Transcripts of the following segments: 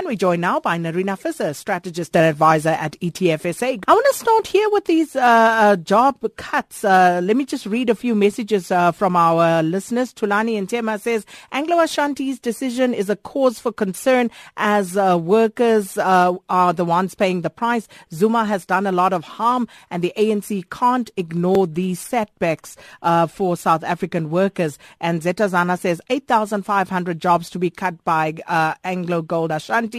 And we're joined now by Nerina Visser, strategist and advisor at ETFSA. I want to start here with these job cuts. Let me just read a few messages from our listeners. Tulani and Tema says, Anglo Ashanti's decision is a cause for concern as workers are the ones paying the price. Zuma has done a lot of harm and the ANC can't ignore these setbacks for South African workers. And Zeta Zana says 8,500 jobs to be cut by Anglo Gold Ashanti.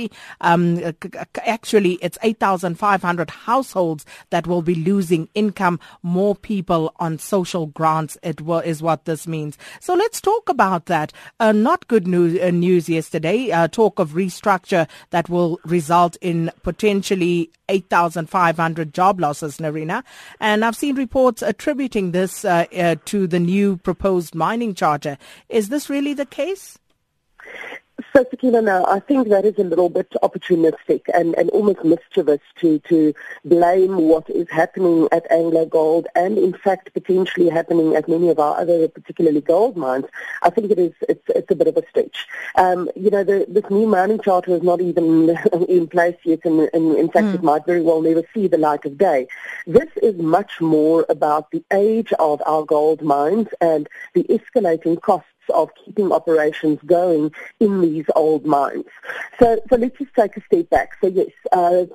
Actually, it's 8,500 households that will be losing income, more people on social grants is what this means. So let's talk about that. Not good news yesterday, talk of restructure that will result in potentially 8,500 job losses, Nerina. And I've seen reports attributing this to the new proposed mining charter. Is this really the case? So, Sakina, now, I think that is a little bit opportunistic and almost mischievous to blame what is happening at Anglo Gold and, in fact, potentially happening at many of our other, particularly gold mines. I think it's a bit of a stretch. This new mining charter is not even in place yet, and in fact, it might very well never see the light of day. This is much more about the age of our gold mines and the escalating costs of keeping operations going in these old mines. So let's just take a step back. So yes,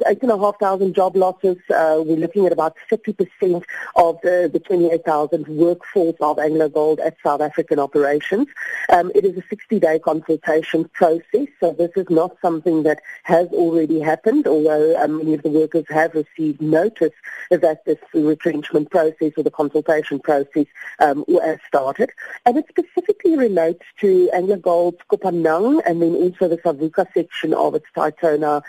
8,500 job losses. We're looking at about 50% of the 28,000 workforce of Anglo Gold at South African operations. It is a 60-day consultation process, so this is not something that has already happened, although many of the workers have received notice that this retrenchment process or the consultation process has started. And it specifically relates to Anglo Gold's Kopanang and then also the Savuka section of its TauTona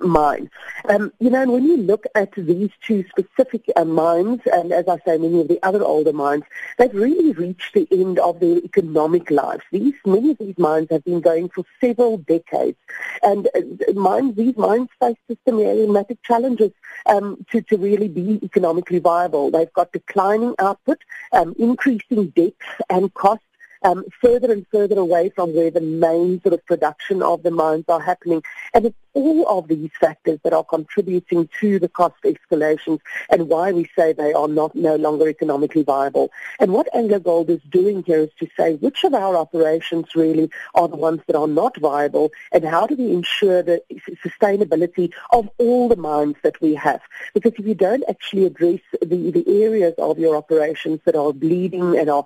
mine. And when you look at these two specific mines, and as I say, many of the other older mines, they've really reached the end of their economic lives. Many of these mines have been going for several decades, and these mines face systematic challenges to really be economically viable. They've got declining output, increasing debts and costs, further and further away from where the main sort of production of the mines are happening. And it's all of these factors that are contributing to the cost escalations and why we say they are no longer economically viable. And what Anglo Gold is doing here is to say which of our operations really are the ones that are not viable and how do we ensure the sustainability of all the mines that we have. Because if you don't actually address the areas of your operations that are bleeding and are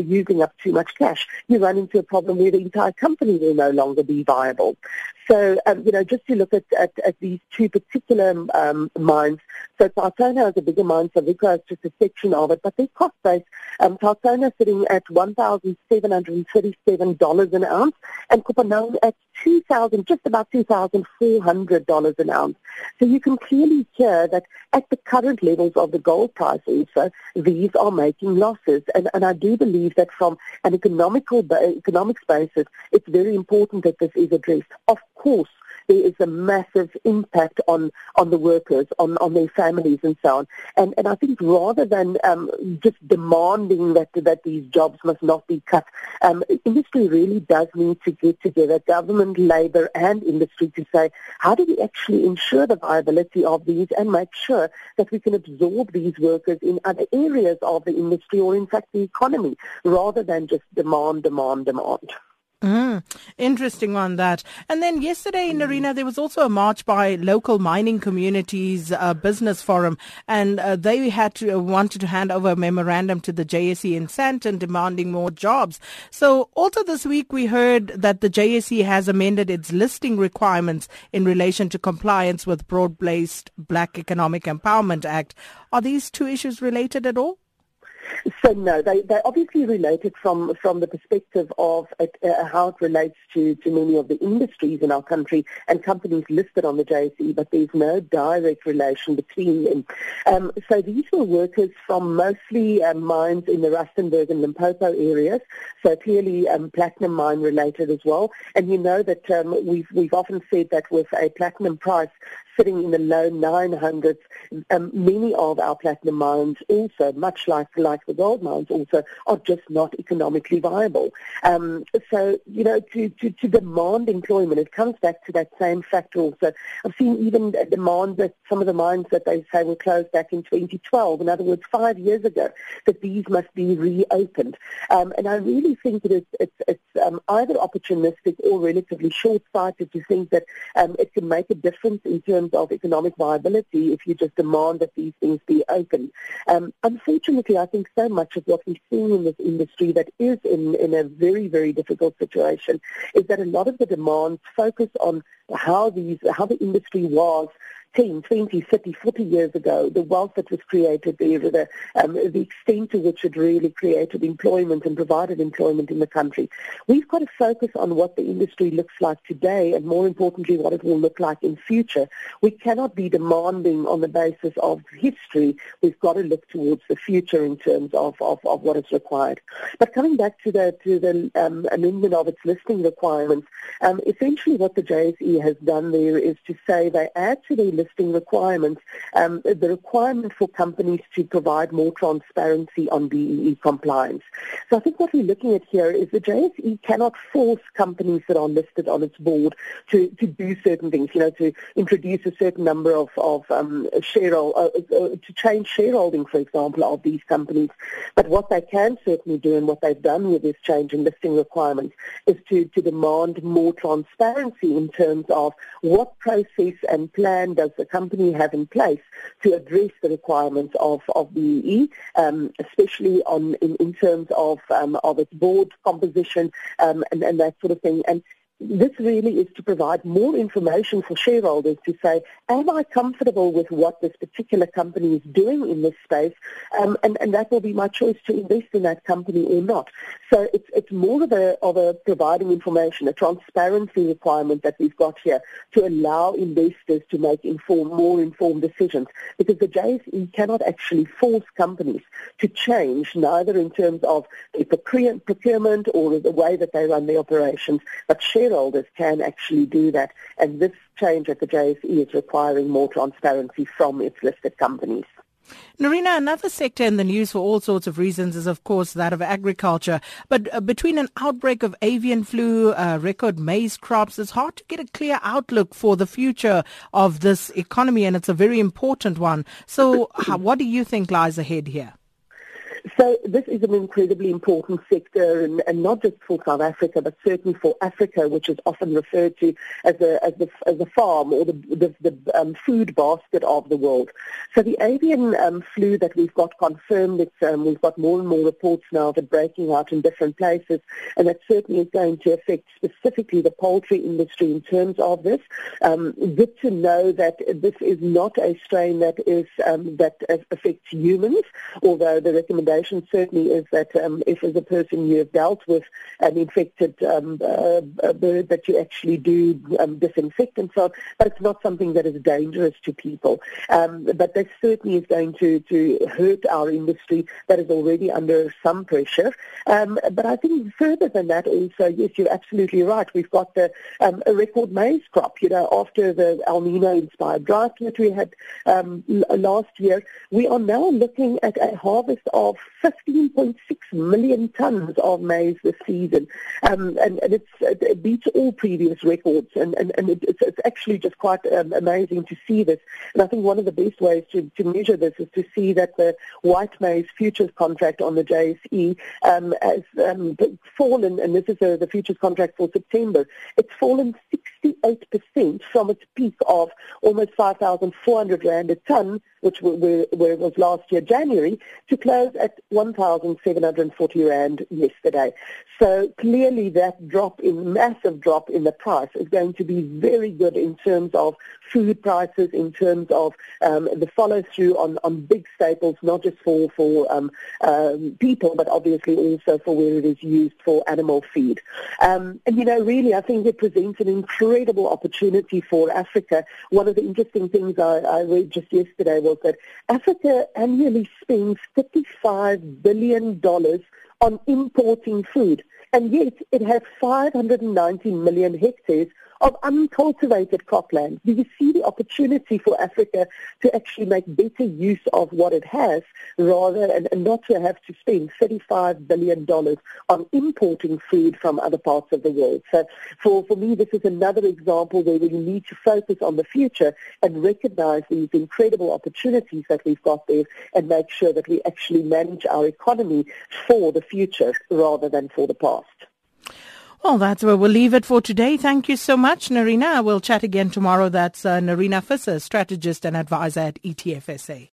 using up too much cash, you run into a problem where the entire company will no longer be viable. So, just to look at these two particular mines, so TauTona is a bigger mine, Savuka is just a section of it, but their cost base, TauTona is sitting at $1,737 an ounce and Kopanang at just about $2,400 an ounce. So you can clearly hear that at the current levels of the gold price also, these are making losses. And I do believe that from an economics basis, it's very important that this is addressed. Of course, there is a massive impact on the workers, on their families and so on. And I think rather than just demanding that these jobs must not be cut, industry really does need to get together, government, labour and industry, to say how do we actually ensure the viability of these and make sure that we can absorb these workers in other areas of the industry or in fact the economy, rather than just demand. Interesting one, that. And then yesterday, Nerina, there was also a march by local mining communities business forum, and they wanted to hand over a memorandum to the JSE in Sandton demanding more jobs. So also this week we heard that the JSE has amended its listing requirements in relation to compliance with Broad-Based Black Economic Empowerment Act. Are these two issues related at all? So no, they're obviously related from the perspective of how it relates to many of the industries in our country and companies listed on the JSE, but there's no direct relation between them. So these were workers from mostly mines in the Rustenburg and Limpopo areas, so clearly platinum mine related as well. And you know that we've often said that with a platinum price sitting in the low 900s, many of our platinum mines also, much like like the gold mines also are just not economically viable. So, you know, to demand employment, it comes back to that same factor also. I've seen even demand that some of the mines that they say were closed back in 2012, in other words 5 years ago, that these must be reopened. And I really think that it's either opportunistic or relatively short-sighted to think that it can make a difference in terms of economic viability if you just demand that these things be open. Unfortunately, I think so much of what we're seeing in this industry that is in a very, very difficult situation is that a lot of the demands focus on how the industry was 10, 20, 30, 40 years ago, the wealth that was created there, the extent to which it really created employment and provided employment in the country. We've got to focus on what the industry looks like today and, more importantly, what it will look like in future. We cannot be demanding on the basis of history. We've got to look towards the future in terms of what is required. But coming back to the amendment of its listing requirements, essentially what the JSE has done there is to say they add to the listing requirements, the requirement for companies to provide more transparency on BEE compliance. So I think what we're looking at here is the JSE cannot force companies that are listed on its board to do certain things, you know, to introduce a certain number of to change shareholding, for example, of these companies. But what they can certainly do, and what they've done with this change in listing requirements, is to demand more transparency in terms of what process and plan does the company have in place to address the requirements of BEE, especially in terms of its board composition and that sort of thing. And this really is to provide more information for shareholders to say, am I comfortable with what this particular company is doing in this space? And that will be my choice to invest in that company or not. So it's more of a providing information, a transparency requirement that we've got here to allow investors to make more informed decisions, because the JSE cannot actually force companies to change, neither in terms of the procurement or the way that they run their operations, but shareholders can actually do that, and this change at the JSE is requiring more transparency from its listed companies. Nerina, another sector in the news for all sorts of reasons is, of course, that of agriculture. But between an outbreak of avian flu, record maize crops, it's hard to get a clear outlook for the future of this economy, and it's a very important one. So what do you think lies ahead here? So this is an incredibly important sector, and not just for South Africa, but certainly for Africa, which is often referred to as the farm or the food basket of the world. So the avian flu that we've got confirmed, we've got more and more reports now of it breaking out in different places, and that certainly is going to affect specifically the poultry industry in terms of this. Good to know that this is not a strain that is that affects humans, although the recommendation certainly is that if as a person you have dealt with an infected bird, that you actually do disinfect and so on, but it's not something that is dangerous to people. But that certainly is going to hurt our industry that is already under some pressure. But I think further than that also, yes, you're absolutely right. We've got a record maize crop. You know, after the El Niño-inspired drought that we had last year, we are now looking at a harvest of 15.6 million tons of maize this season, and it beats all previous records, and it's actually just quite amazing to see this. And I think one of the best ways to measure this is to see that the white maize futures contract on the JSE has fallen, and this is the futures contract for September. It's fallen 68% from its peak of almost 5,400 rand a ton, which where it was last year, January, to close at 1,740 rand yesterday. So clearly that massive drop in the price is going to be very good in terms of food prices, in terms of the follow-through on big staples, not just for people, but obviously also for where it is used for animal feed. And, you know, really, I think it presents an incredible opportunity for Africa. One of the interesting things I read just yesterday was that Africa annually spends $55 billion on importing food, and yet it has 590 million hectares of uncultivated cropland. Do you see the opportunity for Africa to actually make better use of what it has rather and not to have to spend $35 billion on importing food from other parts of the world? So for me, this is another example where we need to focus on the future and recognize these incredible opportunities that we've got there and make sure that we actually manage our economy for the future rather than for the past. Well, that's where we'll leave it for today. Thank you so much, Nerina. We'll chat again tomorrow. That's Nerina Visser, strategist and advisor at ETFSA.